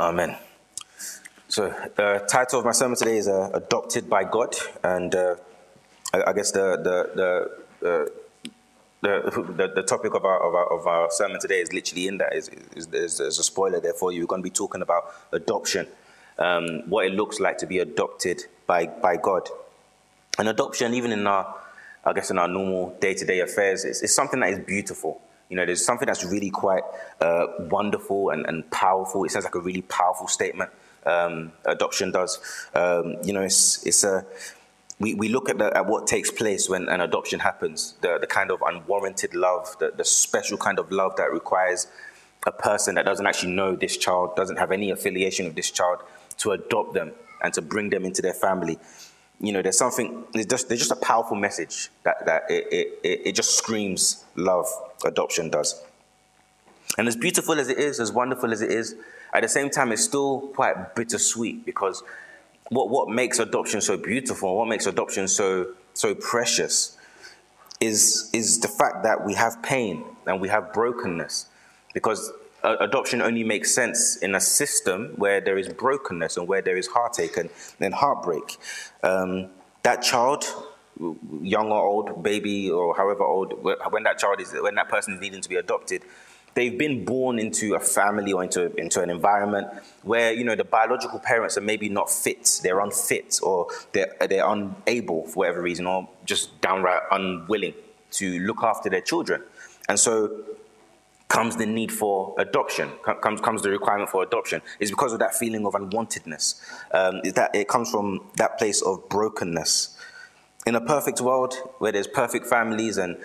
Amen. So the title of my sermon today is Adopted by God, and I guess the topic of our sermon today is literally in that. There's a spoiler there for you. We're going to be talking about adoption, what it looks like to be adopted by God. And adoption, even in our, I guess, in our normal day-to-day affairs, it's something that is beautiful. You know, there's something that's really quite wonderful and powerful. It sounds like a really powerful statement. Adoption does. You know, we look at what takes place when an adoption happens, the kind of unwarranted love, the special kind of love that requires a person that doesn't actually know this child, doesn't have any affiliation with this child, to adopt them and to bring them into their family. You know, there's just a powerful message that it just screams love. Adoption does. And as beautiful as it is, as wonderful as it is, at the same time, it's still quite bittersweet, because what makes adoption so beautiful, what makes adoption so precious, is the fact that we have pain and we have brokenness, because adoption only makes sense in a system where there is brokenness and where there is heartache and heartbreak. That child, young or old, baby or however old, when that person is needing to be adopted, they've been born into a family or into an environment where, you know, the biological parents are maybe not fit, they're unfit, or they're unable for whatever reason, or just downright unwilling to look after their children. And so comes the need for adoption, comes the requirement for adoption. It's because of that feeling of unwantedness. It comes from that place of brokenness. In a perfect world where there's perfect families and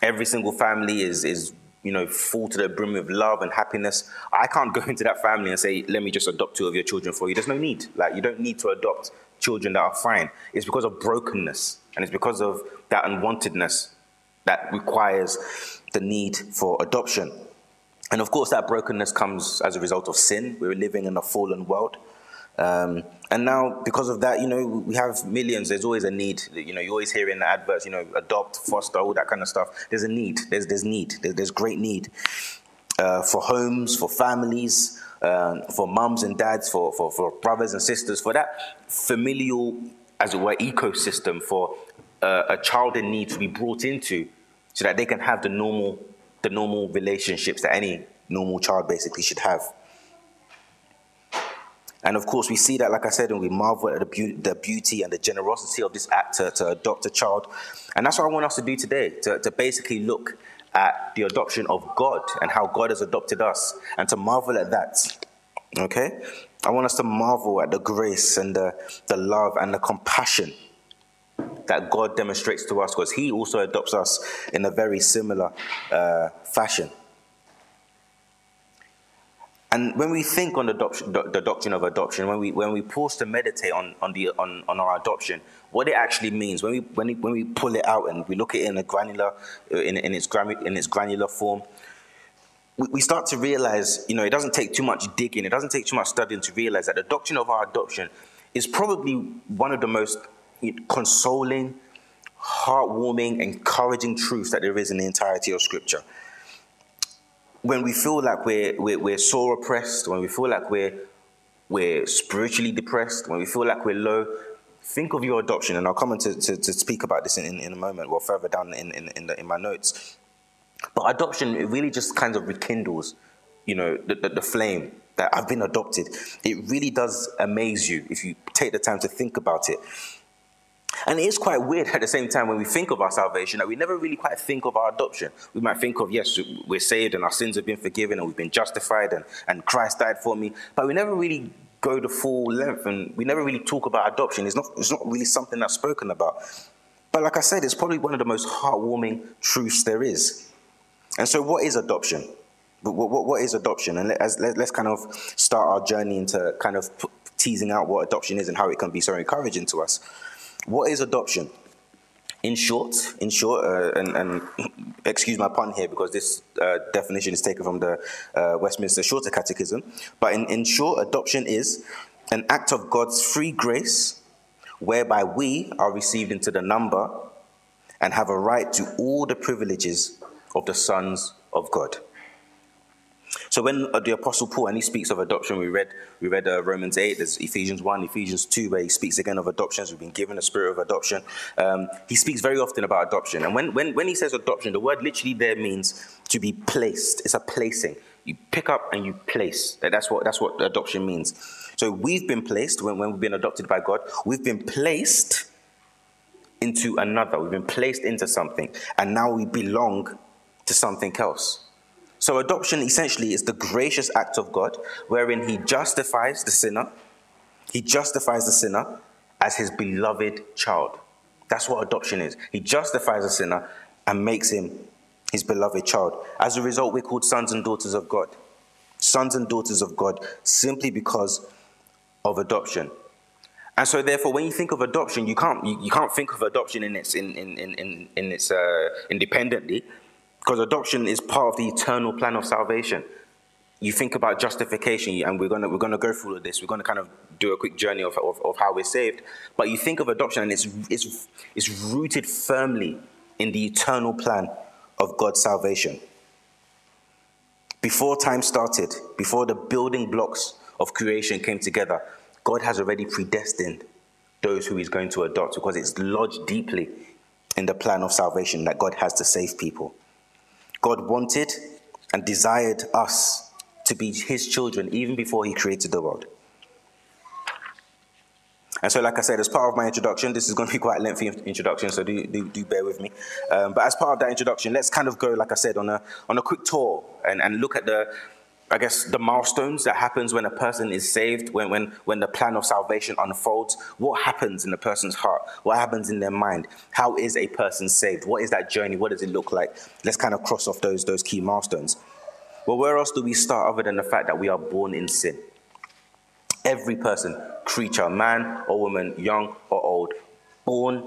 every single family is you know, full to the brim with love and happiness, I can't go into that family and say, let me just adopt 2 of your children for you. There's no need. Like, you don't need to adopt children that are fine. It's because of brokenness, and it's because of that unwantedness that requires the need for adoption. And of course, that brokenness comes as a result of sin. We're living in a fallen world. And now, because of that, you know, we have millions. There's always a need. You know, you always hear in the adverts, you know, adopt, foster, all that kind of stuff. There's a need. There's need. There's great need for homes, for families, for mums and dads, for brothers and sisters, for that familial, as it were, ecosystem, for a child in need to be brought into, so that they can have the normal relationships that any normal child basically should have. And of course, we see that, like I said, and we marvel at the beauty and the generosity of this act to adopt a child. And that's what I want us to do today, to basically look at the adoption of God and how God has adopted us, and to marvel at that, okay? I want us to marvel at the grace and the love and the compassion that God demonstrates to us, because he also adopts us in a very similar fashion. And when we think on the doctrine of adoption, when we pause to meditate on our adoption, what it actually means, when we pull it out and we look at it in its granular form, we start to realize, you know, it doesn't take too much digging, it doesn't take too much studying to realize that the doctrine of our adoption is probably one of the most consoling, heartwarming, encouraging truths that there is in the entirety of Scripture. When we feel like we're sore oppressed, when we feel like we're spiritually depressed, when we feel like we're low, think of your adoption. And I'll come on to speak about this in a moment, or further down in my notes. But adoption, it really just kind of rekindles, you know, the flame that I've been adopted. It really does amaze you if you take the time to think about it. And it is quite weird at the same time, when we think of our salvation, that we never really quite think of our adoption. We might think of, yes, we're saved and our sins have been forgiven and we've been justified and Christ died for me. But we never really go the full length, and we never really talk about adoption. It's not really something that's spoken about. But like I said, it's probably one of the most heartwarming truths there is. And so what is adoption? What is adoption? And let's kind of start our journey into kind of teasing out what adoption is and how it can be so encouraging to us. What is adoption? In short, and excuse my pun here, because this definition is taken from the Westminster Shorter Catechism, but in short, adoption is an act of God's free grace whereby we are received into the number and have a right to all the privileges of the sons of God. So when the Apostle Paul, and he speaks of adoption, we read Romans 8, there's Ephesians 1, Ephesians 2, where he speaks again of adoptions. We've been given a spirit of adoption. He speaks very often about adoption. And when he says adoption, the word literally there means to be placed. It's a placing. You pick up and you place. That's what adoption means. So we've been placed, when we've been adopted by God, we've been placed into another. We've been placed into something, and now we belong to something else. So adoption essentially is the gracious act of God wherein he justifies the sinner as his beloved child. That's what adoption is. He justifies a sinner and makes him his beloved child. As a result, we're called sons and daughters of God. Sons and daughters of God simply because of adoption. And so, therefore, when you think of adoption, you can't think of adoption in its independently, because adoption is part of the eternal plan of salvation. You think about justification, and we're gonna go through all of this. We're gonna kind of do a quick journey of how we're saved. But you think of adoption, and it's rooted firmly in the eternal plan of God's salvation. Before time started, before the building blocks of creation came together, God has already predestined those who he's going to adopt, because it's lodged deeply in the plan of salvation that God has to save people. God wanted and desired us to be his children even before he created the world. And so, like I said, as part of my introduction, this is going to be quite a lengthy introduction, so do bear with me. But as part of that introduction, let's kind of go, like I said, on a quick tour and look at the milestones that happens when a person is saved, when the plan of salvation unfolds. What happens in a person's heart? What happens in their mind? How is a person saved? What is that journey? What does it look like? Let's kind of cross off those key milestones. Well, where else do we start other than the fact that we are born in sin? Every person, creature, man or woman, young or old, born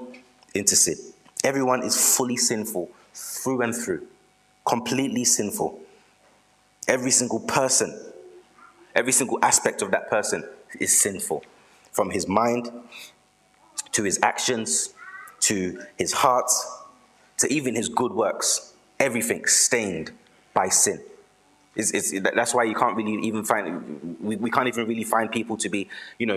into sin. Everyone is fully sinful through and through, completely sinful. Every single person, every single aspect of that person is sinful. From his mind, to his actions, to his heart, to even his good works. Everything stained by sin. That's why you can't really even find, we can't even really find people to be,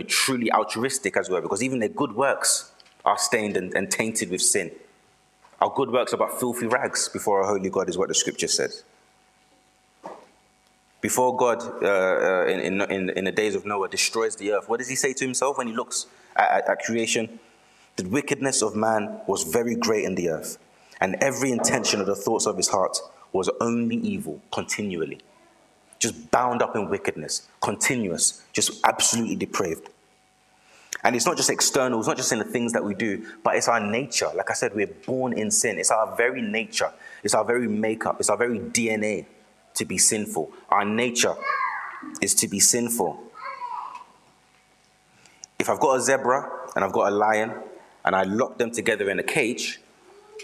truly altruistic as well, because even their good works are stained and tainted with sin. Our good works are but filthy rags before our holy God, is what the scripture says. Before God, in the days of Noah, destroys the earth, what does he say to himself when he looks at creation? The wickedness of man was very great in the earth, and every intention of the thoughts of his heart was only evil, continually. Just bound up in wickedness, continuous, just absolutely depraved. And it's not just external, it's not just in the things that we do, but it's our nature. Like I said, we're born in sin. It's our very nature. It's our very makeup. It's our very DNA. To be sinful. Our nature is to be sinful. If I've got a zebra and I've got a lion and I lock them together in a cage,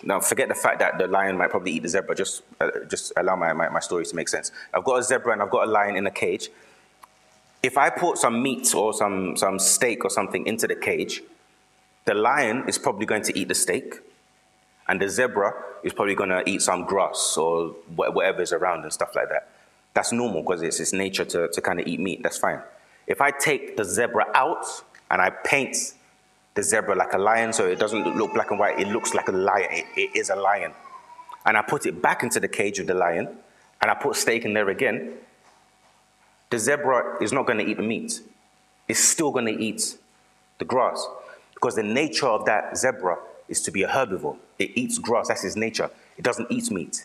now forget the fact that the lion might probably eat the zebra, just allow my story to make sense. I've got a zebra and I've got a lion in a cage. If I put some meat or some steak or something into the cage, the lion is probably going to eat the steak, and the zebra is probably going to eat some grass or whatever is around and stuff like that. That's normal, because it's its nature to kind of eat meat. That's fine. If I take the zebra out and I paint the zebra like a lion, so it doesn't look black and white, it looks like a lion. It is a lion. And I put it back into the cage of the lion and I put steak in there again, the zebra is not going to eat the meat. It's still going to eat the grass, because the nature of that zebra is to be a herbivore. It eats grass, that's its nature. It doesn't eat meat.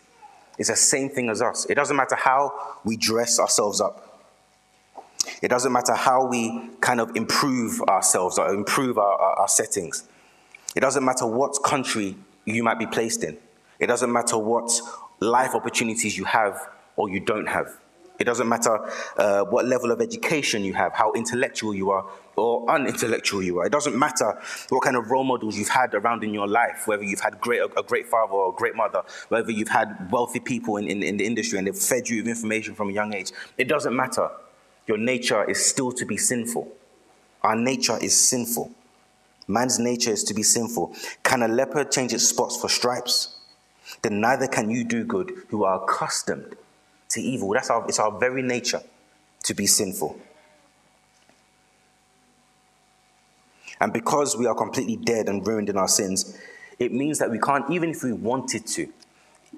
It's the same thing as us. It doesn't matter how we dress ourselves up. It doesn't matter how we kind of improve ourselves or improve our settings. It doesn't matter what country you might be placed in. It doesn't matter what life opportunities you have or you don't have. It doesn't matter what level of education you have, how intellectual you are or unintellectual you are. It doesn't matter what kind of role models you've had around in your life, whether you've had a great father or a great mother, whether you've had wealthy people in the industry and they've fed you with information from a young age. It doesn't matter. Your nature is still to be sinful. Our nature is sinful. Man's nature is to be sinful. Can a leopard change its spots for stripes? Then neither can you do good who are accustomed to evil. It's our very nature to be sinful. And because we are completely dead and ruined in our sins, it means that we can't, even if we wanted to,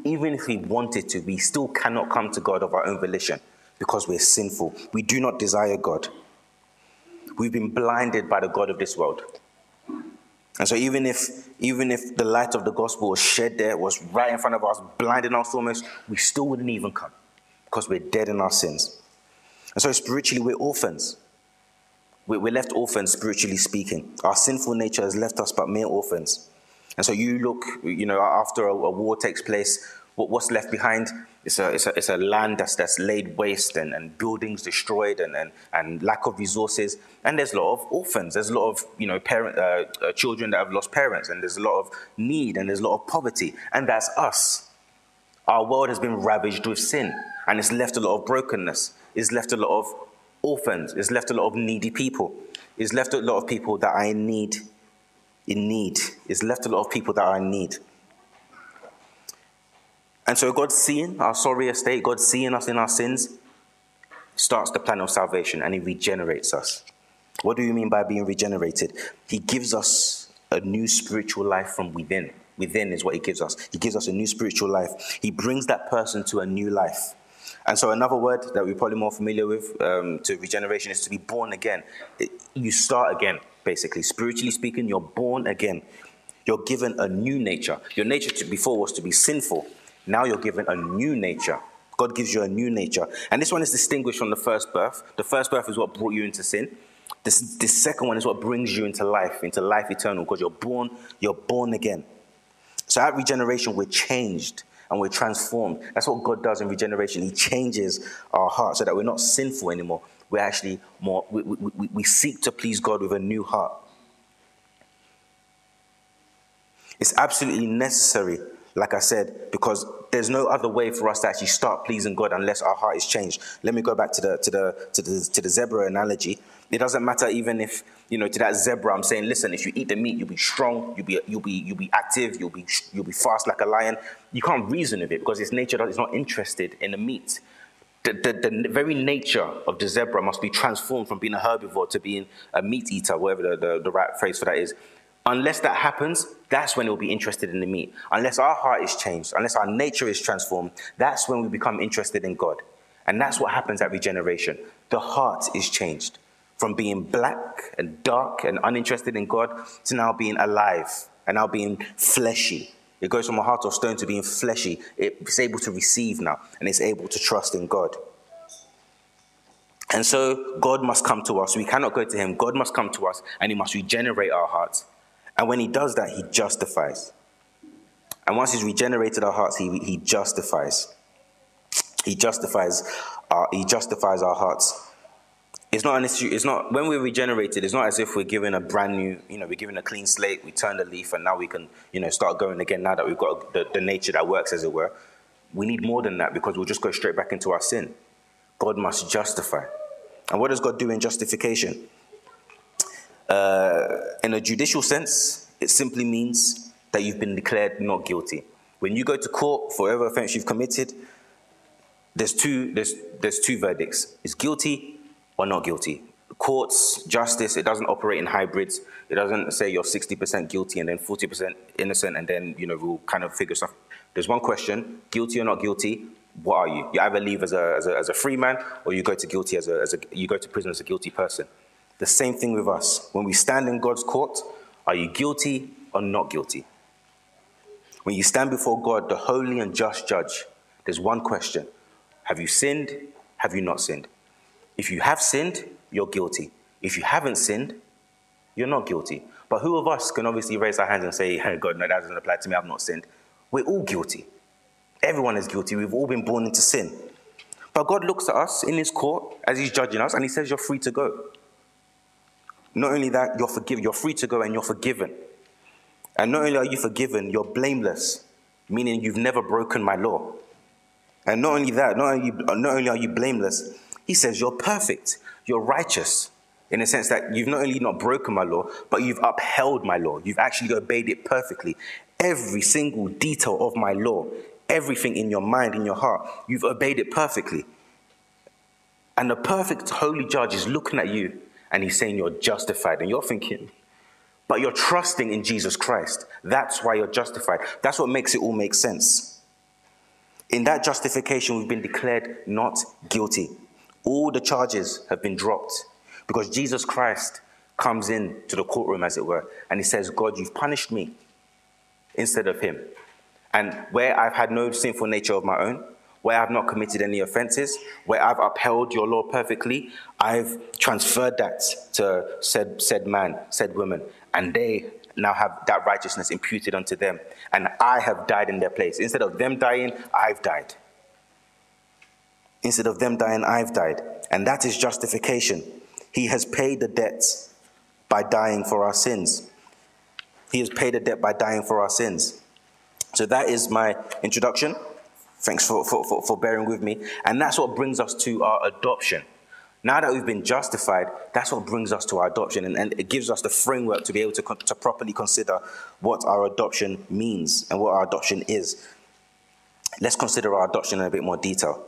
we still cannot come to God of our own volition because we're sinful. We do not desire God. We've been blinded by the God of this world. And so even if the light of the gospel was shed there, was right in front of us, blinding us almost, we still wouldn't even come because we're dead in our sins. And so spiritually, we're orphans. We're left orphans, spiritually speaking. Our sinful nature has left us but mere orphans. And so you look, after a war takes place, what's left behind? It's a land that's laid waste and buildings destroyed and lack of resources. And there's a lot of orphans. There's a lot of children that have lost parents. And there's a lot of need and there's a lot of poverty. And that's us. Our world has been ravaged with sin. And it's left a lot of brokenness. It's left a lot of orphans. It's left a lot of needy people. It's left a lot of people that are in need. It's left a lot of people that are in need. And so God, seeing our sorry estate, God seeing us in our sins, starts the plan of salvation and he regenerates us. What do you mean by being regenerated? He gives us a new spiritual life from within. Within is what he gives us. He gives us a new spiritual life. He brings that person to a new life. And so another word that we're probably more familiar with to regeneration is to be born again. You start again, basically. Spiritually speaking, you're born again. You're given a new nature. Your nature before was to be sinful. Now you're given a new nature. God gives you a new nature. And this one is distinguished from the first birth. The first birth is what brought you into sin. This second one is what brings you into life eternal, because you're born again. So at regeneration, we're changed and we're transformed. That's what God does in regeneration. He changes our heart so that we're not sinful anymore. We're actually more, we seek to please God with a new heart. It's absolutely necessary, like I said, because there's no other way for us to actually start pleasing God unless our heart is changed. Let me go back to the zebra analogy. It doesn't matter even if, to that zebra I'm saying, listen, if you eat the meat, you'll be strong, you'll be active, you'll be fast like a lion. You can't reason with it because its nature is not interested in the meat. The very nature of the zebra must be transformed from being a herbivore to being a meat eater, whatever the right phrase for that is. Unless that happens, that's when it will be interested in the meat. Unless our heart is changed, unless our nature is transformed, that's when we become interested in God. And that's what happens at regeneration. The heart is changed from being black and dark and uninterested in God to now being alive and now being fleshy. It goes from a heart of stone to being fleshy. It's able to receive now and it's able to trust in God. And so God must come to us. We cannot go to him. God must come to us and he must regenerate our hearts. And when he does that, he justifies. And once he's regenerated our hearts, he justifies. He justifies our hearts. It's not an issue. It's not when we're regenerated. It's not as if we're given a brand new. We're given a clean slate. We turn the leaf, and now we can start going again. Now that we've got the nature that works, as it were, we need more than that because we'll just go straight back into our sin. God must justify. And what does God do in justification? In a judicial sense, it simply means that you've been declared not guilty. When you go to court for whatever offense you've committed, there's two verdicts. It's guilty or not guilty. Courts, justice, it doesn't operate in hybrids. It doesn't say you're 60% guilty and then 40% innocent and then, we'll kind of figure stuff. There's one question, guilty or not guilty, what are you? You either leave as a free man or you go to guilty you go to prison as a guilty person. The same thing with us. When we stand in God's court, are you guilty or not guilty? When you stand before God, the holy and just judge, there's one question. Have you sinned? Have you not sinned? If you have sinned, you're guilty. If you haven't sinned, you're not guilty. But who of us can obviously raise our hands and say, hey, God, no, that doesn't apply to me, I've not sinned. We're all guilty. Everyone is guilty. We've all been born into sin. But God looks at us in his court as he's judging us and he says, you're free to go. Not only that, you're forgiven. You're free to go and you're forgiven. And not only are you forgiven, you're blameless, meaning you've never broken my law. And not only that, not only are you blameless, he says you're perfect. You're righteous in the sense that you've not only not broken my law, but you've upheld my law. You've actually obeyed it perfectly. Every single detail of my law everything in your mind, in your heart. You've obeyed it perfectly. And the perfect holy judge is looking at you and he's saying you're justified. And you're thinking, but you're trusting in Jesus Christ. That's why you're justified. That's what makes it all make sense. In that justification, we've been declared not guilty. All the charges have been dropped because Jesus Christ comes in to the courtroom, as it were, and he says, God, you've punished me instead of him. And where I've had no sinful nature of my own, where I've not committed any offenses, where I've upheld your law perfectly, I've transferred that to said man, said woman, and they now have that righteousness imputed unto them. And I have died in their place. Instead of them dying, I've died. Instead of them dying, I've died. And that is justification. He has paid the debt by dying for our sins. He has paid the debt by dying for our sins. So that is my introduction. Thanks for bearing with me. And that's what brings us to our adoption. Now that we've been justified, that's what brings us to our adoption. And it gives us the framework to be able to properly consider what our adoption means and what our adoption is. Let's consider our adoption in a bit more detail.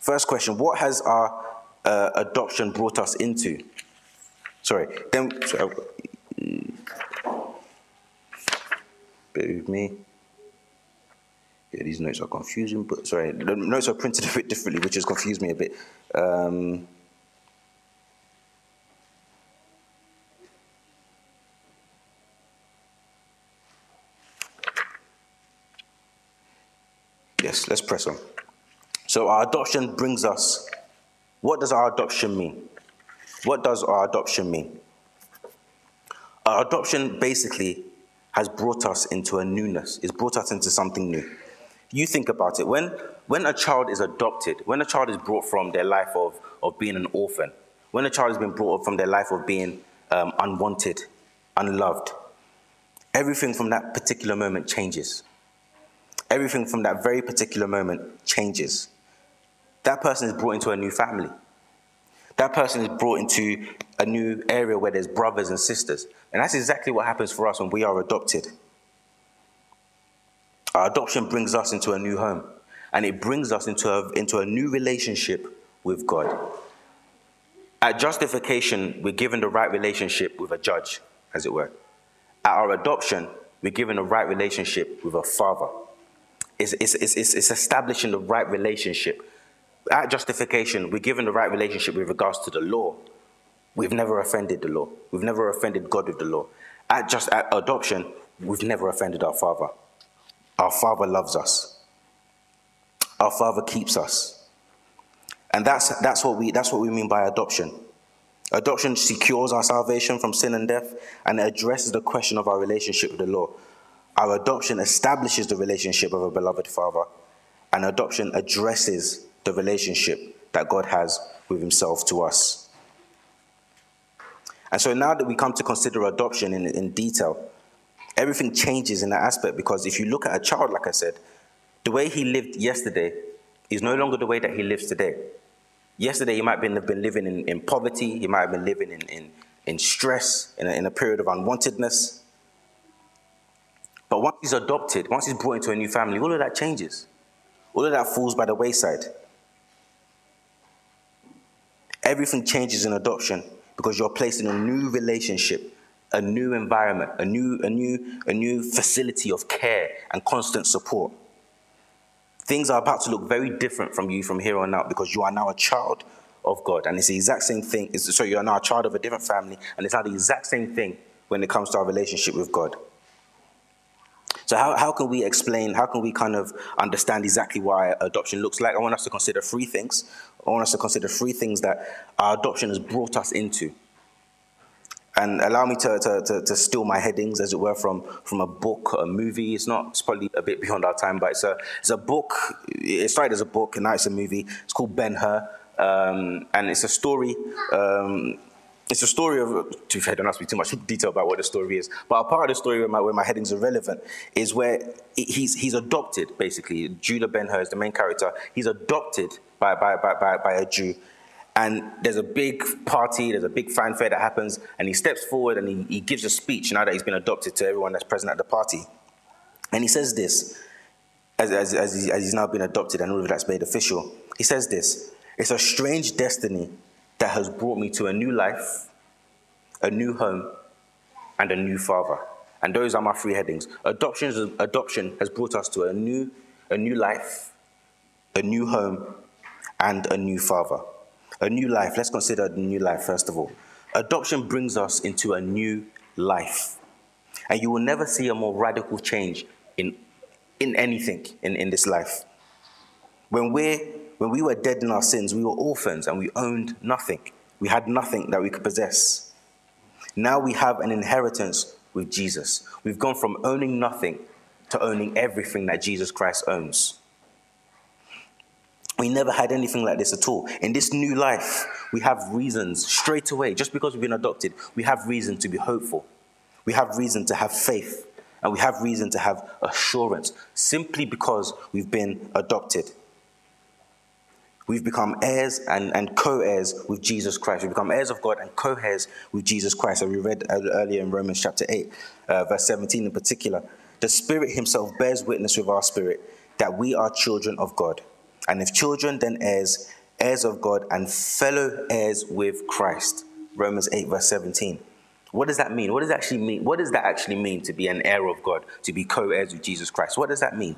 First question, what has our adoption brought us into? Bear with me. Yeah, these notes are confusing, but the notes are printed a bit differently, which has confused me a bit. Yes, let's press on. So our adoption brings us, what does our adoption mean? What does our adoption mean? Our adoption basically has brought us into a newness. It's brought us into something new. You think about it. When a child is adopted, when a child is brought from their life of being an orphan, when a child has been brought from their life of being unwanted, unloved, everything from that particular moment changes. Everything from that very particular moment changes. That person is brought into a new family. That person is brought into a new area where there's brothers and sisters. And that's exactly what happens for us when we are adopted. Our adoption brings us into a new home. And it brings us into a new relationship with God. At justification, we're given the right relationship with a judge, as it were. At our adoption, we're given the right relationship with a father. It's establishing the right relationship. At justification, we're given the right relationship with regards to the law. We've never offended the law. We've never offended God with the law. At adoption, we've never offended our Father. Our Father loves us. Our Father keeps us. And that's what we mean by adoption. Adoption secures our salvation from sin and death, and it addresses the question of our relationship with the law. Our adoption establishes the relationship of a beloved Father, and adoption addresses the relationship that God has with himself to us. And so now that we come to consider adoption in detail, everything changes in that aspect, because if you look at a child, like I said, the way he lived yesterday is no longer the way that he lives today. Yesterday, he might have been living in poverty. He might have been living in stress, in a period of unwantedness. But once he's adopted, once he's brought into a new family, all of that changes. All of that falls by the wayside. Everything changes in adoption because you're placed in a new relationship, a new environment, a new facility of care and constant support. Things are about to look very different from you from here on out because you are now a child of God, and it's the exact same thing. So you are now a child of a different family, and it's now the exact same thing when it comes to our relationship with God. So how can we kind of understand exactly why adoption looks like? I want us to consider three things. I want us to consider three things that our adoption has brought us into. And allow me to steal my headings, as it were, from a book, a movie. It's probably a bit beyond our time, but it's a book. It started as a book, and now it's a movie. It's called Ben-Hur, and it's a story. It's a story of, don't ask me too much detail about what the story is, but a part of the story where my headings are relevant is where he's adopted, basically. Judah Ben-Hur is the main character. He's adopted by a Jew, and there's a big party, there's a big fanfare that happens, and he steps forward and he gives a speech now that he's been adopted to everyone that's present at the party. And he says this, as he's now been adopted and all of that's made official. He says this: it's a strange destiny that has brought me to a new life, a new home, and a new father. And those are my three headings. Adoption has brought us to a new life, a new home, and a new father. A new life. Let's consider the new life first of all. Adoption brings us into a new life. And you will never see a more radical change in anything in this life. When we were dead in our sins, we were orphans and we owned nothing. We had nothing that we could possess. Now we have an inheritance with Jesus. We've gone from owning nothing to owning everything that Jesus Christ owns. We never had anything like this at all. In this new life, we have reasons straight away. Just because we've been adopted, we have reason to be hopeful. We have reason to have faith, and we have reason to have assurance simply because we've been adopted. We've become heirs and co-heirs with Jesus Christ. We've become heirs of God and co-heirs with Jesus Christ. And we read earlier in Romans chapter 8, verse 17 in particular. The Spirit himself bears witness with our spirit that we are children of God. And if children, then heirs, heirs of God and fellow heirs with Christ. Romans 8, verse 17. What does that mean? What does that actually mean? What does that actually mean to be an heir of God, to be co-heirs with Jesus Christ? What does that mean?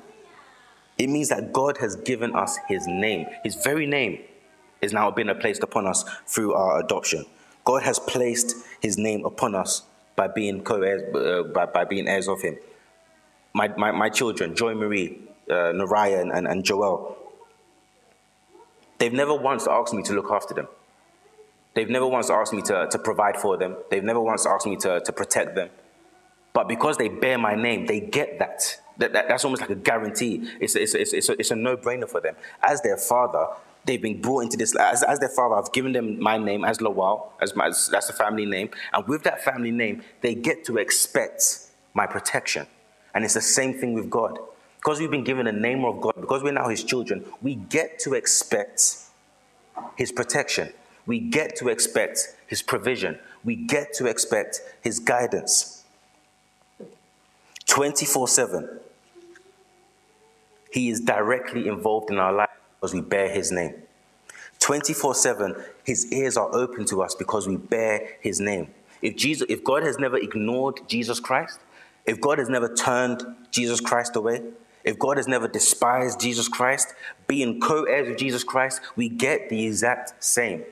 It means that God has given us his name. His very name is now been placed upon us through our adoption. God has placed his name upon us by being co-heirs, by being heirs of him. My children, Joy Marie, Narayan, and Joel, they've never once asked me to look after them. They've never once asked me to provide for them. They've never once asked me to protect them. But because they bear my name, they get that. That's almost like a guarantee. It's a no-brainer for them. As their father, they've been brought into this. As their father, I've given them my name as Lawal, that's the family name. And with that family name, they get to expect my protection. And it's the same thing with God. Because we've been given the name of God, because we're now his children, we get to expect his protection. We get to expect his provision. We get to expect his guidance. 24/7. He is directly involved in our life because we bear his name. 24/7, his ears are open to us because we bear his name. If God has never ignored Jesus Christ, if God has never turned Jesus Christ away, if God has never despised Jesus Christ, being co-heirs with Jesus Christ, we get the exact same.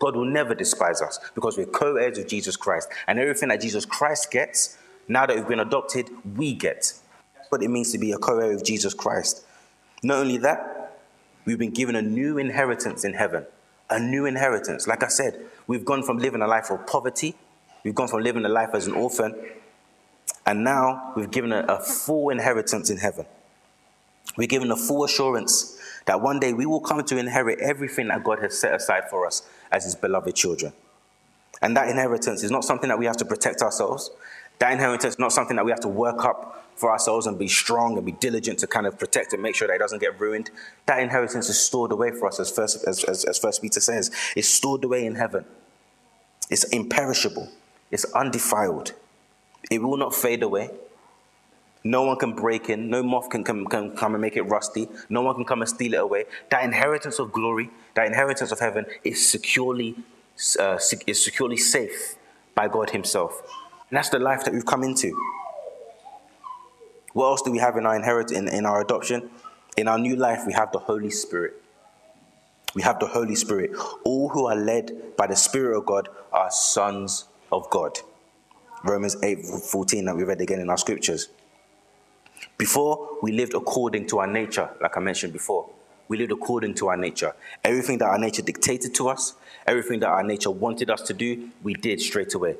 God will never despise us because we're co-heirs with Jesus Christ. And everything that Jesus Christ gets, now that we've been adopted, we get. That's what it means to be a co-heir of Jesus Christ. Not only that, we've been given a new inheritance in heaven. A new inheritance. Like I said, we've gone from living a life of poverty, we've gone from living a life as an orphan, and now we've given a full inheritance in heaven. We're given a full assurance that one day we will come to inherit everything that God has set aside for us as his beloved children. And that inheritance is not something that we have to protect ourselves. That inheritance is not something that we have to work up for ourselves and be strong and be diligent to kind of protect and make sure that it doesn't get ruined. That inheritance is stored away for us, as First Peter says. It's stored away in heaven. It's imperishable. It's undefiled. It will not fade away. No one can break in. No moth can come and make it rusty. No one can come and steal it away. That inheritance of glory, that inheritance of heaven is securely safe by God himself. And that's the life that we've come into. What else do we have in our inheritance, in our adoption? In our new life, we have the Holy Spirit. We have the Holy Spirit. All who are led by the Spirit of God are sons of God. Romans 8:14 that we read again in our scriptures. Before, we lived according to our nature, like I mentioned before. We lived according to our nature. Everything that our nature dictated to us, everything that our nature wanted us to do, we did straight away.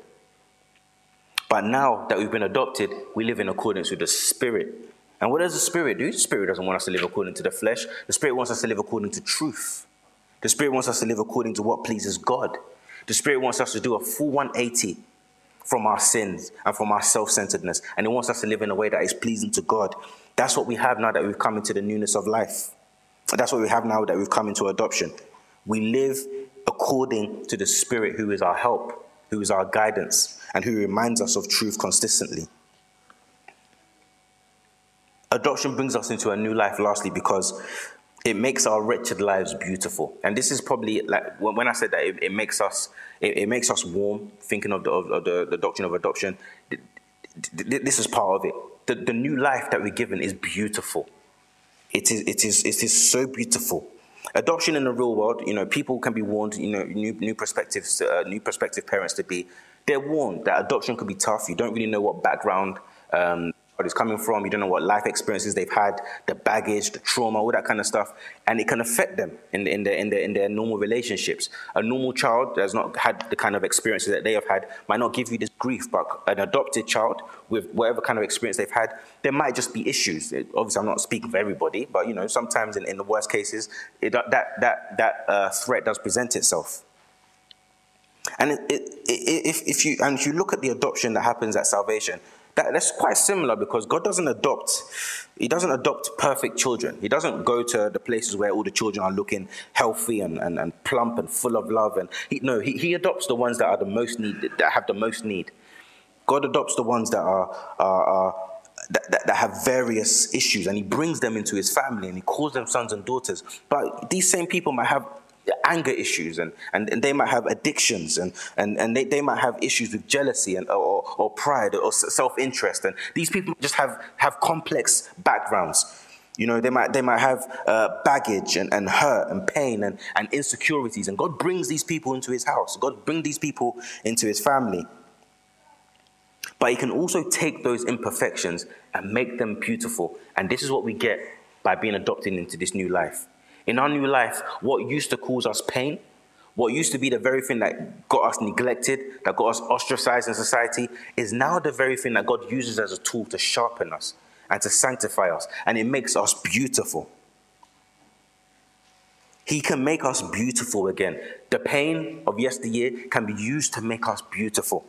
But now that we've been adopted, we live in accordance with the Spirit. And what does the Spirit do? The Spirit doesn't want us to live according to the flesh. The Spirit wants us to live according to truth. The Spirit wants us to live according to what pleases God. The Spirit wants us to do a full 180 from our sins and from our self-centeredness. And it wants us to live in a way that is pleasing to God. That's what we have now that we've come into the newness of life. That's what we have now that we've come into adoption. We live according to the Spirit who is our help, who is our guidance, and who reminds us of truth consistently. Adoption brings us into a new life, lastly, because it makes our wretched lives beautiful. And this is probably, like, when I said that, it makes us warm, thinking of the doctrine of adoption. This is part of it. The new life that we're given is beautiful. It is so beautiful. Adoption in the real world, you know, people can be warned, you know, new prospective parents to be, they're warned that adoption could be tough. You don't really know what background is coming from. You don't know what life experiences they've had, the baggage, the trauma, all that kind of stuff, and it can affect them in their normal relationships. A normal child that's not had the kind of experiences that they have had might not give you this grief, but an adopted child with whatever kind of experience they've had, there might just be issues. Obviously, I'm not speaking for everybody, but you know, sometimes in the worst cases, that threat does present itself. And if you look at the adoption that happens at salvation. That's quite similar, because God doesn't adopt. He doesn't adopt perfect children. He doesn't go to the places where all the children are looking healthy and plump and full of love. And he adopts the ones that are the most need, that have the most need. God adopts the ones that that have various issues, and He brings them into His family, and He calls them sons and daughters. But these same people might have anger issues, and they might have addictions, and they might have issues with jealousy or pride or self-interest, and these people just have complex backgrounds. You know, they might have baggage and hurt and pain and insecurities, and God brings these people into His house. God brings these people into His family. But He can also take those imperfections and make them beautiful, and this is what we get by being adopted into this new life. In our new life, what used to cause us pain, what used to be the very thing that got us neglected, that got us ostracized in society, is now the very thing that God uses as a tool to sharpen us and to sanctify us, and it makes us beautiful. He can make us beautiful again. The pain of yesteryear can be used to make us beautiful.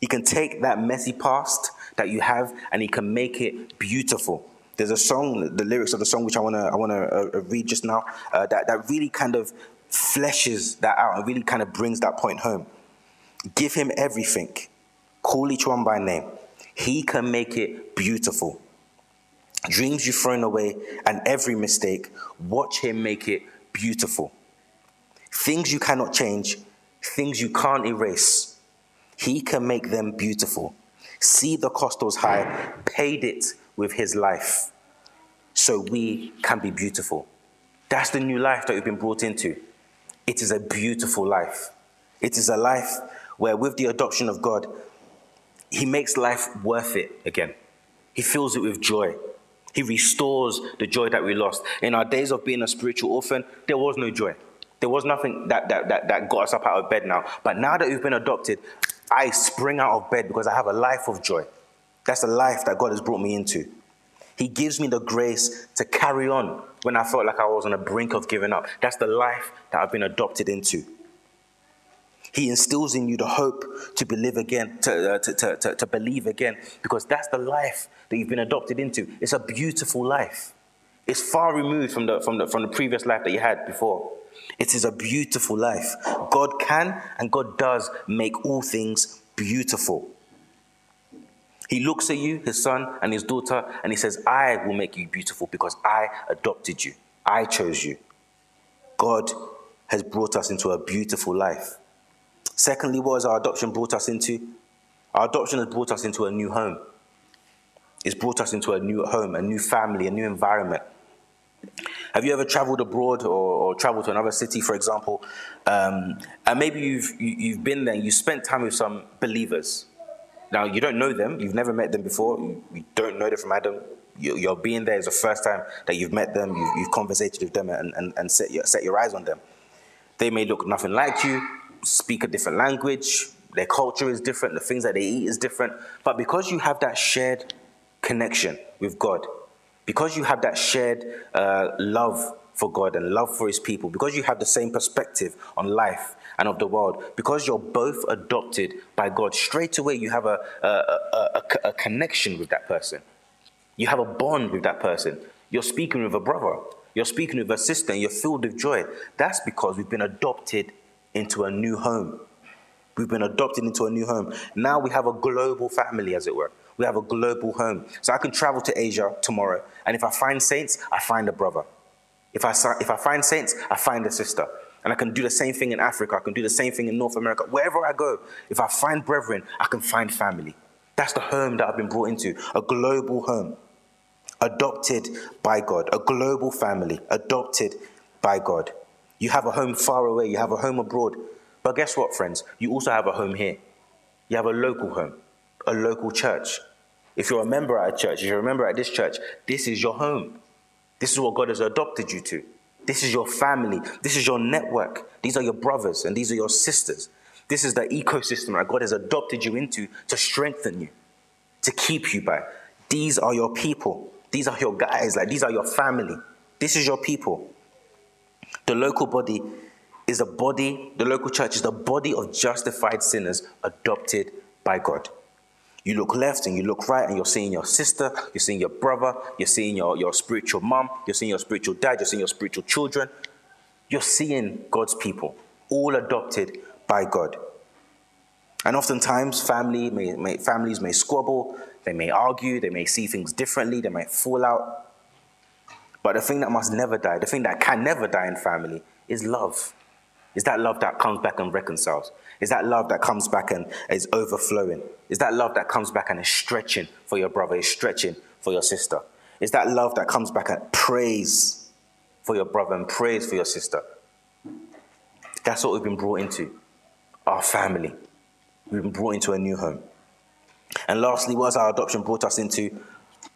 He can take that messy past that you have, and He can make it beautiful. There's a song, the lyrics of the song, which I want to read just now, that really kind of fleshes that out and really kind of brings that point home. Give Him everything. Call each one by name. He can make it beautiful. Dreams you've thrown away and every mistake, watch Him make it beautiful. Things you cannot change, things you can't erase, He can make them beautiful. See the cost was high, paid it with His life, so we can be beautiful. That's the new life that we've been brought into. It is a beautiful life. It is a life where, with the adoption of God, He makes life worth it again. He fills it with joy. He restores the joy that we lost. In our days of being a spiritual orphan, there was no joy. There was nothing that got us up out of bed now. But now that we've been adopted, I spring out of bed because I have a life of joy. That's the life that God has brought me into. He gives me the grace to carry on when I felt like I was on the brink of giving up. That's the life that I've been adopted into. He instills in you the hope to believe again, to believe again, because that's the life that you've been adopted into. It's a beautiful life. It's far removed from the previous life that you had before. It is a beautiful life. God can and God does make all things beautiful. He looks at you, His son and His daughter, and He says, I will make you beautiful because I adopted you. I chose you. God has brought us into a beautiful life. Secondly, what has our adoption brought us into? Our adoption has brought us into a new home. It's brought us into a new home, a new family, a new environment. Have you ever traveled abroad or traveled to another city, for example, and maybe you've been there and you spent time with some believers? Now, you don't know them. You've never met them before. You don't know them from Adam. You're being there is the first time that you've met them. You've conversated with them and set your eyes on them. They may look nothing like you, speak a different language. Their culture is different. The things that they eat is different. But because you have that shared connection with God, because you have that shared love for God and love for His people, because you have the same perspective on life and of the world, because you're both adopted by God, straight away you have a connection with that person. You have a bond with that person. You're speaking with a brother. You're speaking with a sister, and you're filled with joy. That's because we've been adopted into a new home. We've been adopted into a new home. Now we have a global family, as it were. We have a global home. So I can travel to Asia tomorrow. And if I find saints, I find a brother. If I find saints, I find a sister. And I can do the same thing in Africa. I can do the same thing in North America. Wherever I go, if I find brethren, I can find family. That's the home that I've been brought into, a global home, adopted by God, a global family, adopted by God. You have a home far away. You have a home abroad. But guess what, friends? You also have a home here. You have a local home, a local church. If you're a member at a church, if you're a member at this church, this is your home. This is what God has adopted you to. This is your family. This is your network. These are your brothers and these are your sisters. This is the ecosystem that God has adopted you into to strengthen you, to keep you by. These are your people. These are your guys. Like, these are your family. This is your people. The local body is the body, the local church is the body of justified sinners adopted by God. You look left and you look right and you're seeing your sister, you're seeing your brother, you're seeing your spiritual mom, you're seeing your spiritual dad, you're seeing your spiritual children. You're seeing God's people, all adopted by God. And oftentimes families may squabble, they may argue, they may see things differently, they might fall out. But the thing that must never die, the thing that can never die in family is love. Is that love that comes back and reconciles? Is that love that comes back and is overflowing? Is that love that comes back and is stretching for your brother, is stretching for your sister? Is that love that comes back and prays for your brother and prays for your sister? That's what we've been brought into, our family. We've been brought into a new home. And lastly, what has our adoption brought us into?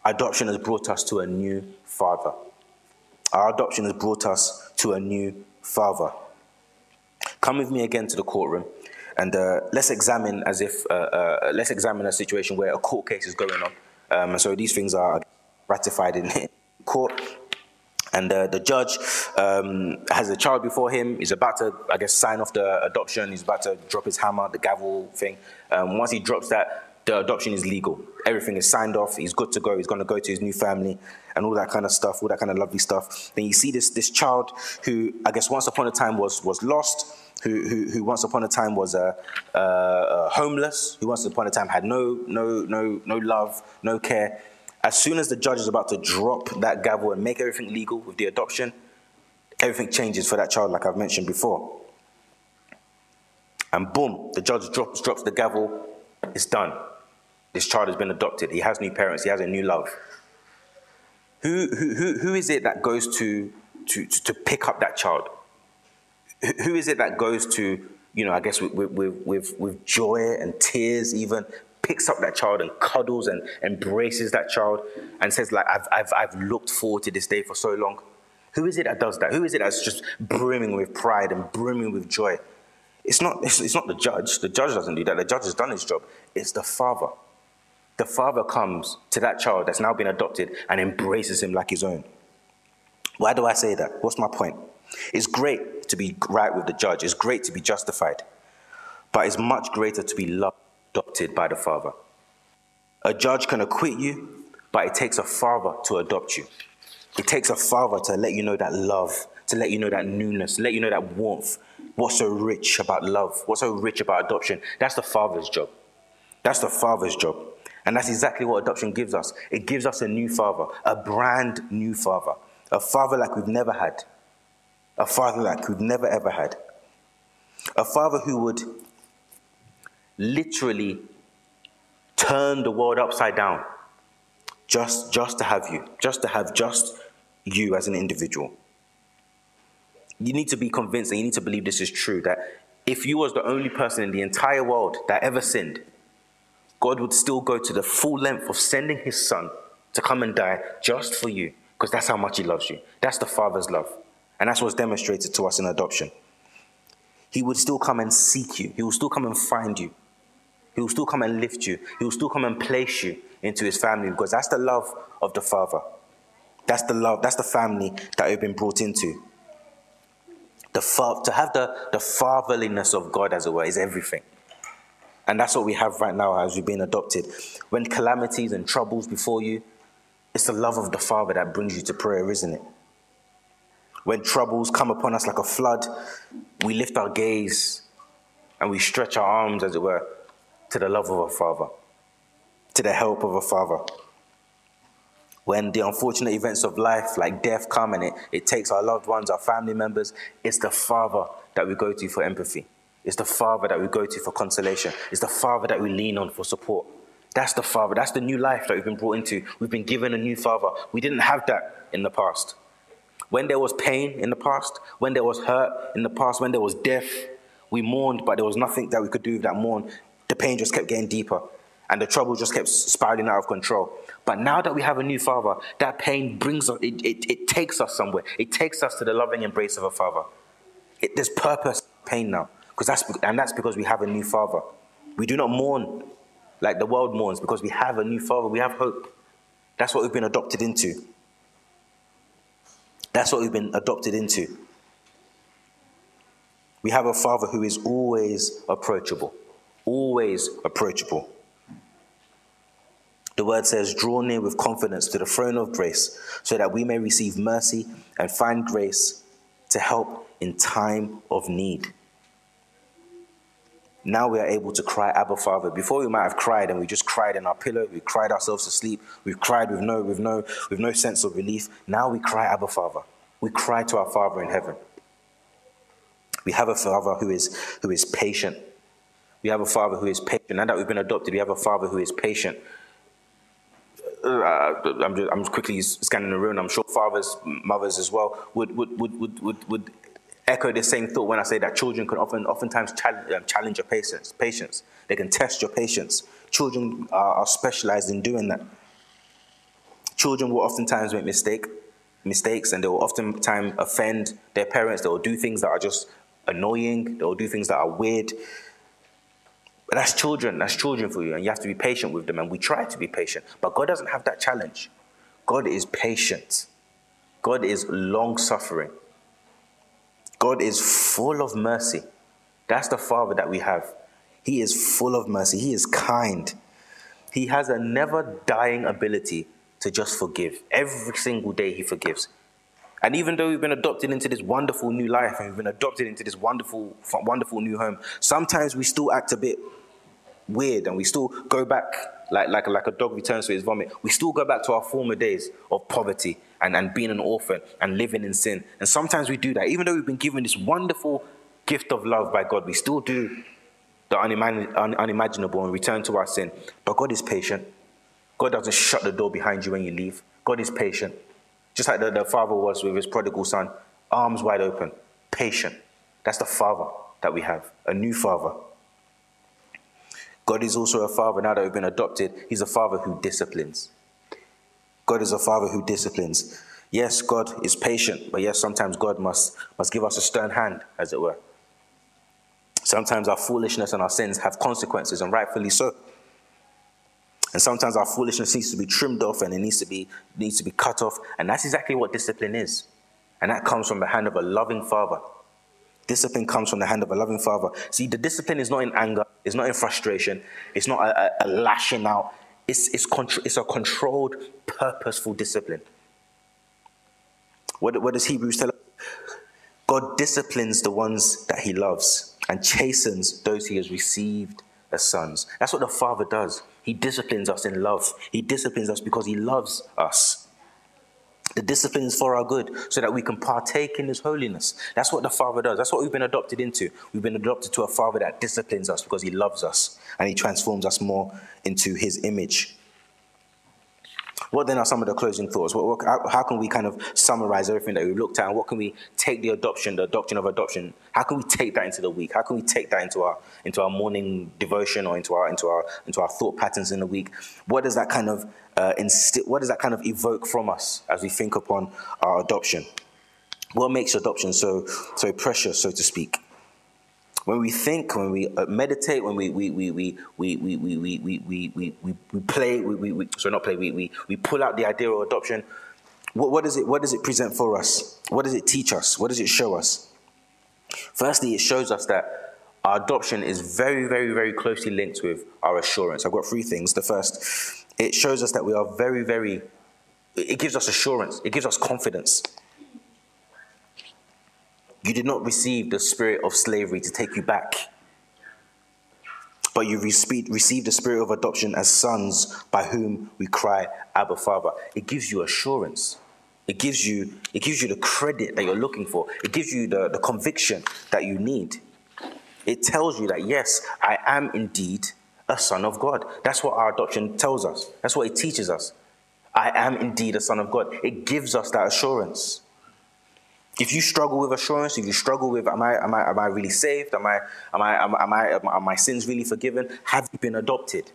Adoption has brought us to a new father. Our adoption has brought us to a new father. Come with me again to the courtroom, and let's examine a situation where a court case is going on. So these things are ratified in court, and the judge has a child before him. He's about to, I guess, sign off the adoption. He's about to drop his hammer, the gavel thing. Once he drops that, the adoption is legal. Everything is signed off. He's good to go. He's going to go to his new family and all that kind of stuff, all that kind of lovely stuff. Then you see this child who, I guess, once upon a time was lost. Who once upon a time was homeless, who once upon a time had no love, no care. As soon as the judge is about to drop that gavel and make everything legal with the adoption, everything changes for that child, like I've mentioned before. And boom, the judge drops the gavel, it's done. This child has been adopted. He has new parents, he has a new love. Who is it that goes to pick up that child? Who is it that goes to, I guess with joy and tears even, picks up that child and cuddles and embraces that child and says, like, I've looked forward to this day for so long? Who is it that does that? Who is it that's just brimming with pride and brimming with joy? It's not the judge. The judge doesn't do that. The judge has done his job. It's the father. The father comes to that child that's now been adopted and embraces him like his own. Why do I say that? What's my point? It's great to be right with the judge. It's great to be justified. But it's much greater to be loved, adopted by the father. A judge can acquit you, but it takes a father to adopt you. It takes a father to let you know that love, to let you know that newness, to let you know that warmth. What's so rich about love? What's so rich about adoption? That's the father's job. That's the father's job. And that's exactly what adoption gives us. It gives us a new father, a brand new father, a father like we've never had. A father like we've never, ever had. A father who would literally turn the world upside down just to have you, just to have just you as an individual. You need to be convinced and you need to believe this is true, that if you was the only person in the entire world that ever sinned, God would still go to the full length of sending his son to come and die just for you, because that's how much he loves you. That's the father's love. And that's what's demonstrated to us in adoption. He would still come and seek you. He will still come and find you. He will still come and lift you. He will still come and place you into his family, because that's the love of the Father. That's the love, that's the family that we've been brought into. To have the fatherliness of God, as it were, is everything. And that's what we have right now as we've been adopted. When calamities and troubles befall you, it's the love of the Father that brings you to prayer, isn't it? When troubles come upon us like a flood, we lift our gaze and we stretch our arms, as it were, to the love of our Father. to the help of a father. When the unfortunate events of life, like death, come and it takes our loved ones, our family members, it's the Father that we go to for empathy. It's the Father that we go to for consolation. It's the Father that we lean on for support. That's the Father. That's the new life that we've been brought into. We've been given a new Father. We didn't have that in the past. When there was pain in the past, when there was hurt in the past, when there was death, we mourned, but there was nothing that we could do with that mourn. The pain just kept getting deeper, and the trouble just kept spiraling out of control. But now that we have a new Father, that pain brings us, it takes us somewhere. It takes us to the loving embrace of a Father. There's purpose in pain now, and that's because we have a new Father. We do not mourn like the world mourns because we have a new Father. We have hope. That's what we've been adopted into. That's what we've been adopted into. We have a Father who is always approachable. Always approachable. The word says, draw near with confidence to the throne of grace so that we may receive mercy and find grace to help in time of need. Now we are able to cry, Abba, Father. Before we might have cried, and we just cried in our pillow. We cried ourselves to sleep. We've cried with no sense of relief. Now we cry, Abba, Father. We cry to our Father in heaven. We have a Father who is patient. We have a Father who is patient. Now that we've been adopted, we have a Father who is patient. I'm quickly scanning the room. I'm sure fathers, mothers as well would echo the same thought when I say that children can oftentimes challenge your patience. They can test your patience. Children are specialized in doing that. Children will oftentimes make mistakes, and they will oftentimes offend their parents. They will do things that are just annoying. They will do things that are weird. But that's children for you, and you have to be patient with them, and we try to be patient. But God doesn't have that challenge. God is patient. God is long-suffering. God is full of mercy. That's the Father that we have. He is full of mercy. He is kind. He has a never-dying ability to just forgive. Every single day he forgives. And even though we've been adopted into this wonderful new life, and we've been adopted into this wonderful, wonderful new home, sometimes we still act a bit weird, and we still go back like a dog returns to his vomit. We still go back to our former days of poverty and being an orphan and living in sin. And sometimes we do that. Even though we've been given this wonderful gift of love by God, we still do the unimaginable and return to our sin. But God is patient. God doesn't shut the door behind you when you leave. God is patient. Just like the father was with his prodigal son, arms wide open, patient. That's the Father that we have, a new Father. God is also a Father, now that we've been adopted, he's a Father who disciplines. God is a Father who disciplines. Yes, God is patient, but yes, sometimes God must give us a stern hand, as it were. Sometimes our foolishness and our sins have consequences, and rightfully so. And sometimes our foolishness needs to be trimmed off, and it needs to be cut off. And that's exactly what discipline is. And that comes from the hand of a loving Father. Discipline comes from the hand of a loving Father. See, the discipline is not in anger. It's not in frustration. It's not a lashing out. It's a controlled, purposeful discipline. What does Hebrews tell us? God disciplines the ones that he loves and chastens those he has received as sons. That's what the Father does. He disciplines us in love. He disciplines us because he loves us. The discipline is for our good, so that we can partake in his holiness. That's what the Father does. That's what we've been adopted into. We've been adopted to a Father that disciplines us because he loves us, and he transforms us more into his image. What then are some of the closing thoughts? How can we kind of summarize everything that we've looked at, and what can we take the adoption of adoption, how can we take that into the week? How can we take that into our morning devotion, or into our thought patterns in the week? What does that kind of evoke from us as we think upon our adoption? What makes adoption so precious, so to speak? When we think, when we meditate, when we pull out the idea of adoption, what does it present for us? What does it teach us? What does it show us? Firstly, it shows us that our adoption is very, very, very closely linked with our assurance. I've got three things. The first, it shows us that we are very, very, it gives us assurance. It gives us confidence. You did not receive the spirit of slavery to take you back. but you receive the spirit of adoption as sons, by whom we cry, Abba, Father. It gives you assurance. It gives you the credit that you're looking for. It gives you the conviction that you need. It tells you that, yes, I am indeed a son of God. That's what our adoption tells us. That's what it teaches us. I am indeed a son of God. It gives us that assurance. If you struggle with assurance, if you struggle with, am I really saved? Are my sins really forgiven? Have you been adopted?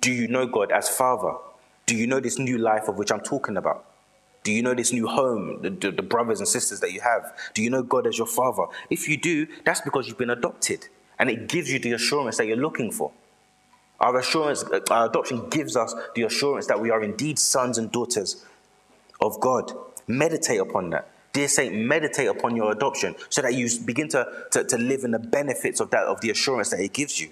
Do you know God as Father? Do you know this new life of which I'm talking about? Do you know this new home, the brothers and sisters that you have? Do you know God as your Father? If you do, that's because you've been adopted. And it gives you the assurance that you're looking for. Our adoption gives us the assurance that we are indeed sons and daughters of God. Meditate upon that. Dear saint, meditate upon your adoption so that you begin to live in the benefits of that, of the assurance that it gives you.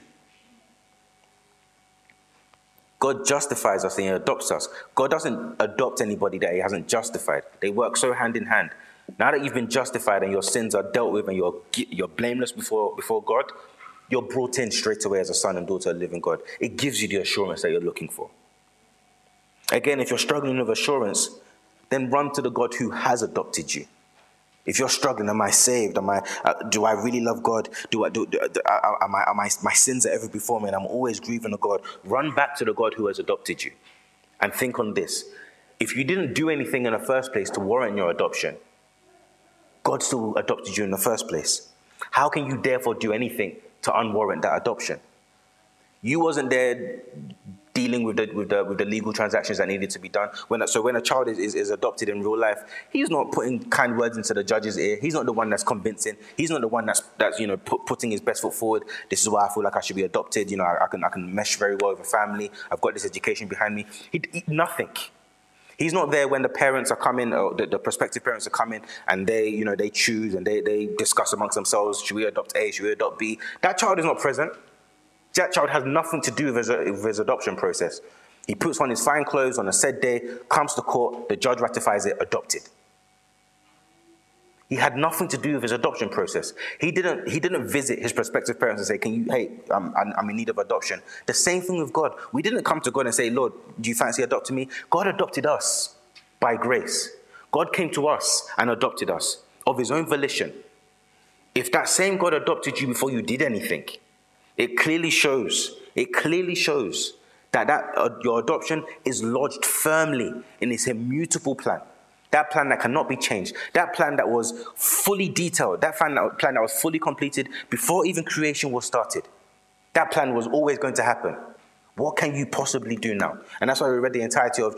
God justifies us and He adopts us. God doesn't adopt anybody that He hasn't justified. They work so hand in hand. Now that you've been justified and your sins are dealt with and you're blameless before God, you're brought in straight away as a son and daughter of the living God. It gives you the assurance that you're looking for. Again, if you're struggling with assurance, then run to the God who has adopted you. If you're struggling, am I saved? Do I really love God? My sins are ever before me and I'm always grieving to God? Run back to the God who has adopted you. And think on this. If you didn't do anything in the first place to warrant your adoption, God still adopted you in the first place. How can you therefore do anything to unwarrant that adoption? You wasn't there dealing with the legal transactions that needed to be done. So when a child is adopted in real life, he's not putting kind words into the judge's ear. He's not the one that's convincing. He's not the one that's putting his best foot forward. This is why I feel like I should be adopted. You know, I can mesh very well with a family. I've got this education behind me. Nothing. He's not there when the parents are coming, or the prospective parents are coming, and they choose and they discuss amongst themselves, should we adopt A, should we adopt B? That child is not present. That child has nothing to do with his adoption process. He puts on his fine clothes on a said day, comes to court, the judge ratifies it, adopted. He had nothing to do with his adoption process. He didn't visit his prospective parents and say, I'm in need of adoption. The same thing with God. We didn't come to God and say, Lord, do you fancy adopting me? God adopted us by grace. God came to us and adopted us of his own volition. If that same God adopted you before you did anything, it clearly shows that your adoption is lodged firmly in his immutable plan. That plan that cannot be changed. That plan that was fully detailed. That plan that was fully completed before even creation was started. That plan was always going to happen. What can you possibly do now? And that's why we read the entirety of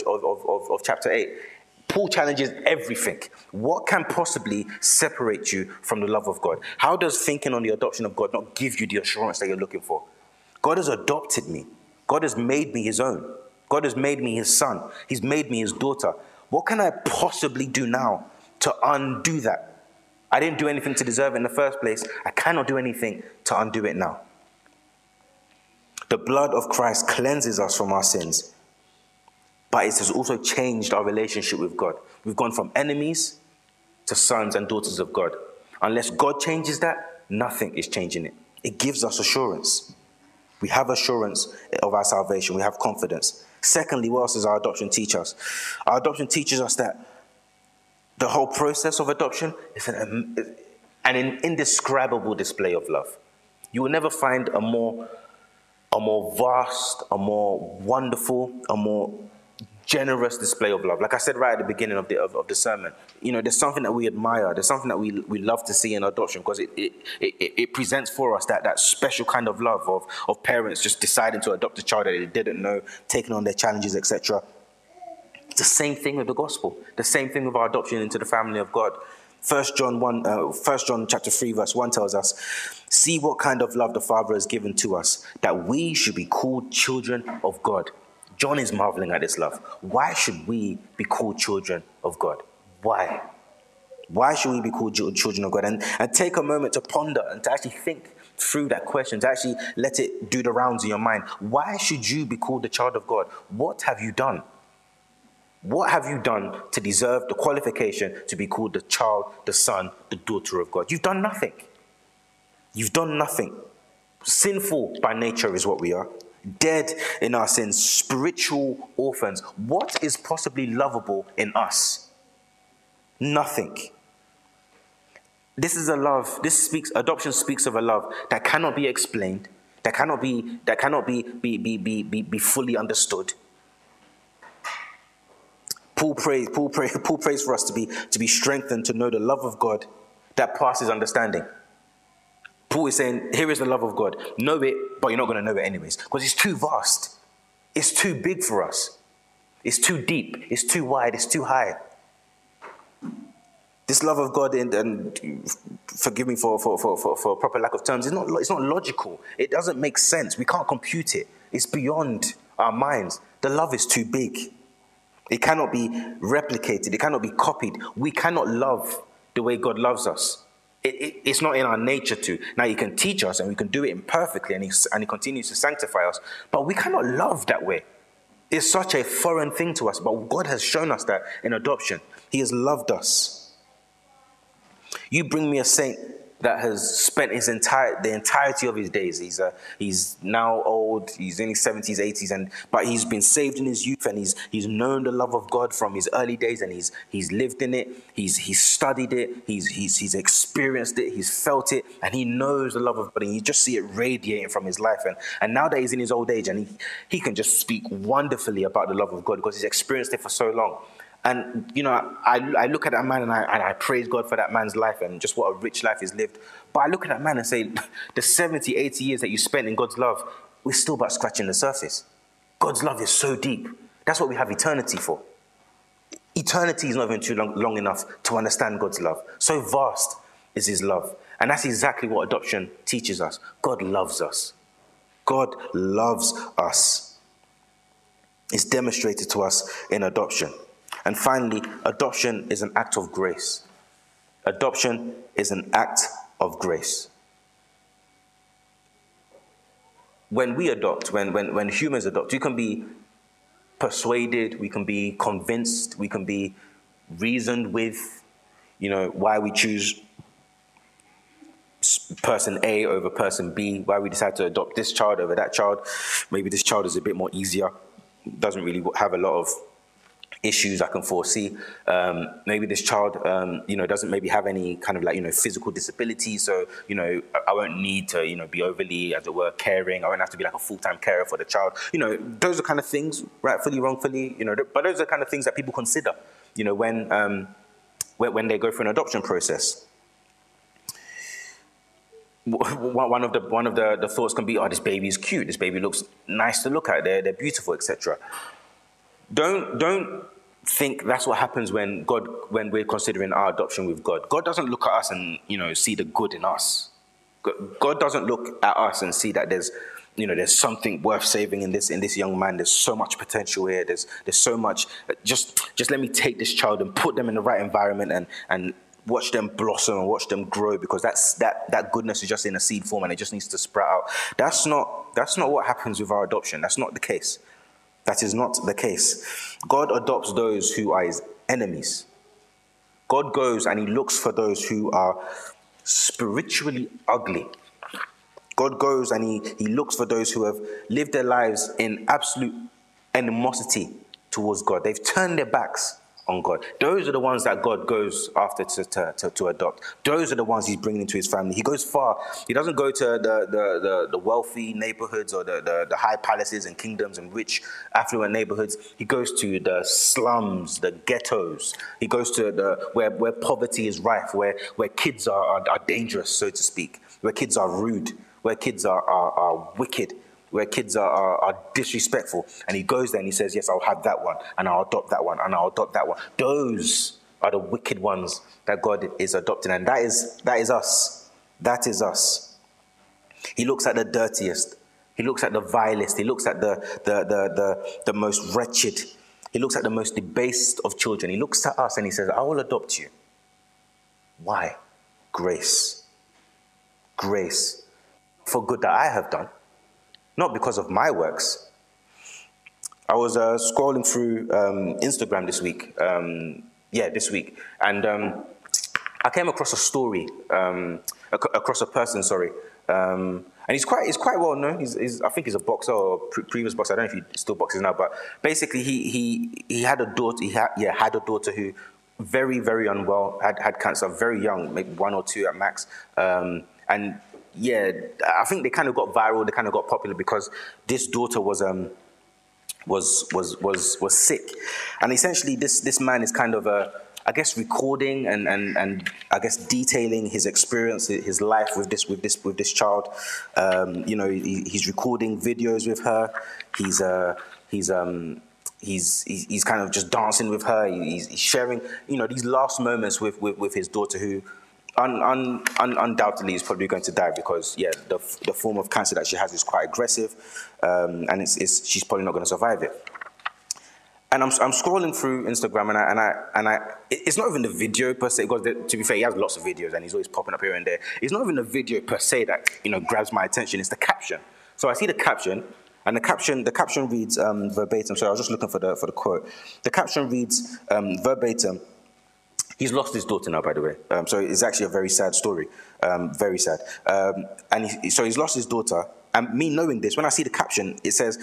chapter 8. Paul challenges everything. What can possibly separate you from the love of God? How does thinking on the adoption of God not give you the assurance that you're looking for? God has adopted me. God has made me his own. God has made me his son. He's made me his daughter. What can I possibly do now to undo that? I didn't do anything to deserve it in the first place. I cannot do anything to undo it now. The blood of Christ cleanses us from our sins, but it has also changed our relationship with God. We've gone from enemies to sons and daughters of God. Unless God changes that, nothing is changing it. It gives us assurance. We have assurance of our salvation. We have confidence. Secondly, what else does our adoption teach us? Our adoption teaches us that the whole process of adoption is an indescribable display of love. You will never find a more vast, a more wonderful, a more generous display of love. Like I said right at the beginning of the sermon, there's something that we admire. There's something that we love to see in adoption because it presents for us that special kind of love of parents just deciding to adopt a child that they didn't know, taking on their challenges, etc. It's the same thing with the gospel. The same thing with our adoption into the family of God. 1 John chapter 3 verse 1 tells us, "See what kind of love the Father has given to us, that we should be called children of God." John is marveling at this love. Why should we be called children of God? Why? Why should we be called children of God? And take a moment to ponder and to actually think through that question, to actually let it do the rounds in your mind. Why should you be called the child of God? What have you done? What have you done to deserve the qualification to be called the child, the son, the daughter of God? You've done nothing. Sinful by nature is what we are. Dead in our sins, spiritual orphans. What is possibly lovable in us? Nothing. This is a love, adoption speaks of a love that cannot be explained, that cannot be fully understood. Paul prays for us to be strengthened to know the love of God that passes understanding. Paul is saying, here is the love of God. Know it, but you're not going to know it anyways. Because it's too vast. It's too big for us. It's too deep. It's too wide. It's too high. This love of God, and forgive me for a proper lack of terms, it's not logical. It doesn't make sense. We can't compute it. It's beyond our minds. The love is too big. It cannot be replicated. It cannot be copied. We cannot love the way God loves us. It's not in our nature to. Now, he can teach us and we can do it imperfectly, and he continues to sanctify us. But we cannot love that way. It's such a foreign thing to us. But God has shown us that in adoption. He has loved us. You bring me a saint that has spent the entirety of his days. He's now old. He's in his 70s, 80s, but he's been saved in his youth, and he's known the love of God from his early days, and he's lived in it. He's studied it. He's experienced it. He's felt it, and he knows the love of God, and you just see it radiating from his life. And now that he's in his old age, and he can just speak wonderfully about the love of God because he's experienced it for so long. And, you know, I look at that man and I praise God for that man's life and just what a rich life he's lived. But I look at that man and say, the 70, 80 years that you spent in God's love, we're still about scratching the surface. God's love is so deep. That's what we have eternity for. Eternity is not even too long enough to understand God's love. So vast is his love. And that's exactly what adoption teaches us. God loves us. God loves us. It's demonstrated to us in adoption. And finally, adoption is an act of grace. Adoption is an act of grace. When we adopt, when humans adopt, you can be persuaded, we can be convinced, we can be reasoned with, you know, why we choose person A over person B, why we decide to adopt this child over that child. Maybe this child is a bit more easier, doesn't really have a lot of issues I can foresee. Maybe this child, you know, doesn't maybe have any kind of like, you know, physical disability. So, you know, I won't need to, you know, be overly, as it were, caring. I won't have to be like a full-time carer for the child. You know, those are kind of things, rightfully, wrongfully, you know, but those are kind of things that people consider, you know, when they go for an adoption process. One of the thoughts can be, oh, this baby is cute. This baby looks nice to look at. They're beautiful, etc. Don't think that's what happens when we're considering our adoption with God. God doesn't look at us and, you know, see the good in us. God doesn't look at us and see that there's, you know, there's something worth saving in this young man. There's so much potential here. There's so much. Just let me take this child and put them in the right environment and watch them blossom and watch them grow, because that goodness is just in a seed form and it just needs to sprout out. That's not what happens with our adoption. That's not the case. That is not the case. God adopts those who are his enemies. God goes and he looks for those who are spiritually ugly. God goes and he looks for those who have lived their lives in absolute animosity towards God. They've turned their backs on God. Those are the ones that God goes after to adopt. Those are the ones he's bringing into his family. He goes far. He doesn't go to the wealthy neighborhoods or the high palaces and kingdoms and rich affluent neighborhoods. He goes to the slums, the ghettos. He goes to where poverty is rife, where kids are dangerous, so to speak, where kids are rude, where kids are wicked, where kids are disrespectful. And he goes there and he says, yes, I'll have that one, and I'll adopt that one, and I'll adopt that one. Those are the wicked ones that God is adopting, and that is us. That is us. He looks at the dirtiest. He looks at the vilest. He looks at the most wretched. He looks at the most debased of children. He looks at us and he says, I will adopt you. Why? Grace. Grace. For good that I have done. Not because of my works. I was scrolling through Instagram this week. And I came across a story, across a person, And he's quite well known. I think he's a boxer, or previous boxer. I don't know if he still boxes now, but basically he had a daughter. He had a daughter who very, very unwell, had cancer very young, maybe 1 or 2 at max. And yeah, I think they kind of got viral. They kind of got popular because this daughter was sick, and essentially this man is kind of recording and I guess detailing his experience, his life with this child. He's recording videos with her. He's kind of just dancing with her. He's sharing, these last moments with his daughter, who undoubtedly is probably going to die because the form of cancer that she has is quite aggressive, and she's probably not going to survive it. And I'm scrolling through Instagram, and it's not even the video per se, because to be fair, he has lots of videos and he's always popping up here and there. It's not even the video per se that grabs my attention. It's the caption. So I see the caption, and the caption reads verbatim. So I was just looking for the quote. The caption reads verbatim. He's lost his daughter now, by the way. So it's actually a very sad story. Very sad. So he's lost his daughter. And me knowing this, when I see the caption, it says,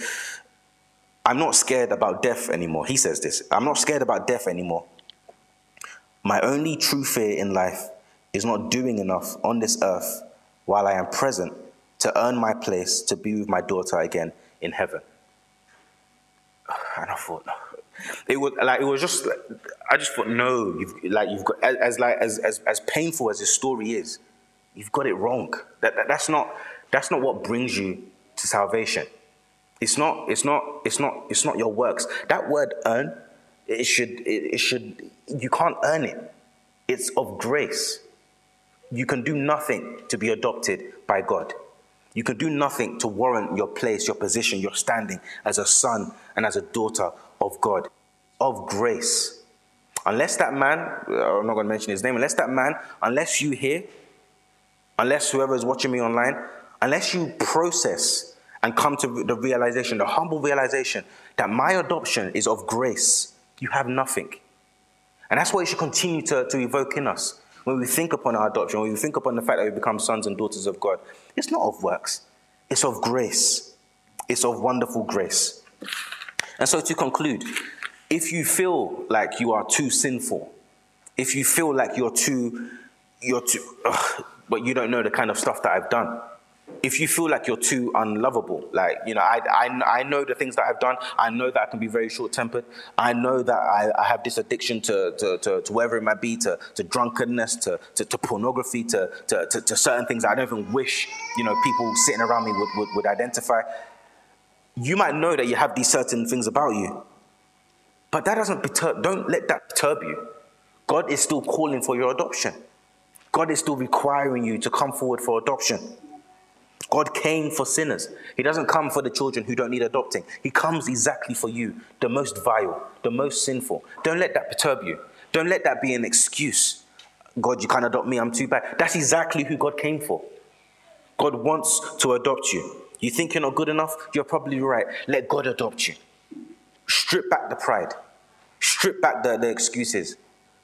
"I'm not scared about death anymore." He says this. "I'm not scared about death anymore. My only true fear in life is not doing enough on this earth while I am present to earn my place to be with my daughter again in heaven." And I thought, no, you've got as painful as this story is, you've got it wrong. That's not what brings you to salvation. It's not your works. That word "earn," you can't earn it. It's of grace. You can do nothing to be adopted by God. You can do nothing to warrant your place, your position, your standing as a son and as a daughter of God. Of grace. Unless that man, I'm not going to mention his name, unless you hear, unless whoever is watching me online, unless you process and come to the realization, the humble realization, that my adoption is of grace, you have nothing. And that's what it should continue to evoke in us. When we think upon our adoption, when we think upon the fact that we become sons and daughters of God, it's not of works, it's of grace. It's of wonderful grace. And so to conclude, if you feel like you are too sinful, if you feel like but you don't know the kind of stuff that I've done, if you feel like you're too unlovable, I know the things that I've done. I know that I can be very short-tempered. I know that I have this addiction to wherever it might be, to drunkenness, to pornography, to certain things that I don't even wish, people sitting around me would identify. You might know that you have these certain things about you, but don't let that perturb you. God is still calling for your adoption. God is still requiring you to come forward for adoption. God came for sinners. He doesn't come for the children who don't need adopting. He comes exactly for you, the most vile, the most sinful. Don't let that perturb you. Don't let that be an excuse. God, you can't adopt me, I'm too bad. That's exactly who God came for. God wants to adopt you. You think you're not good enough? You're probably right. Let God adopt you. Strip back the pride. Strip back the excuses.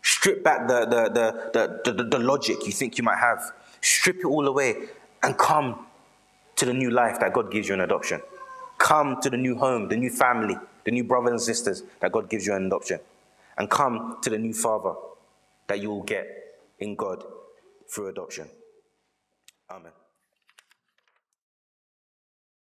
Strip back the logic you think you might have. Strip it all away and come to the new life that God gives you in adoption. Come to the new home, the new family, the new brothers and sisters that God gives you in adoption. And come to the new Father that you will get in God through adoption. Amen.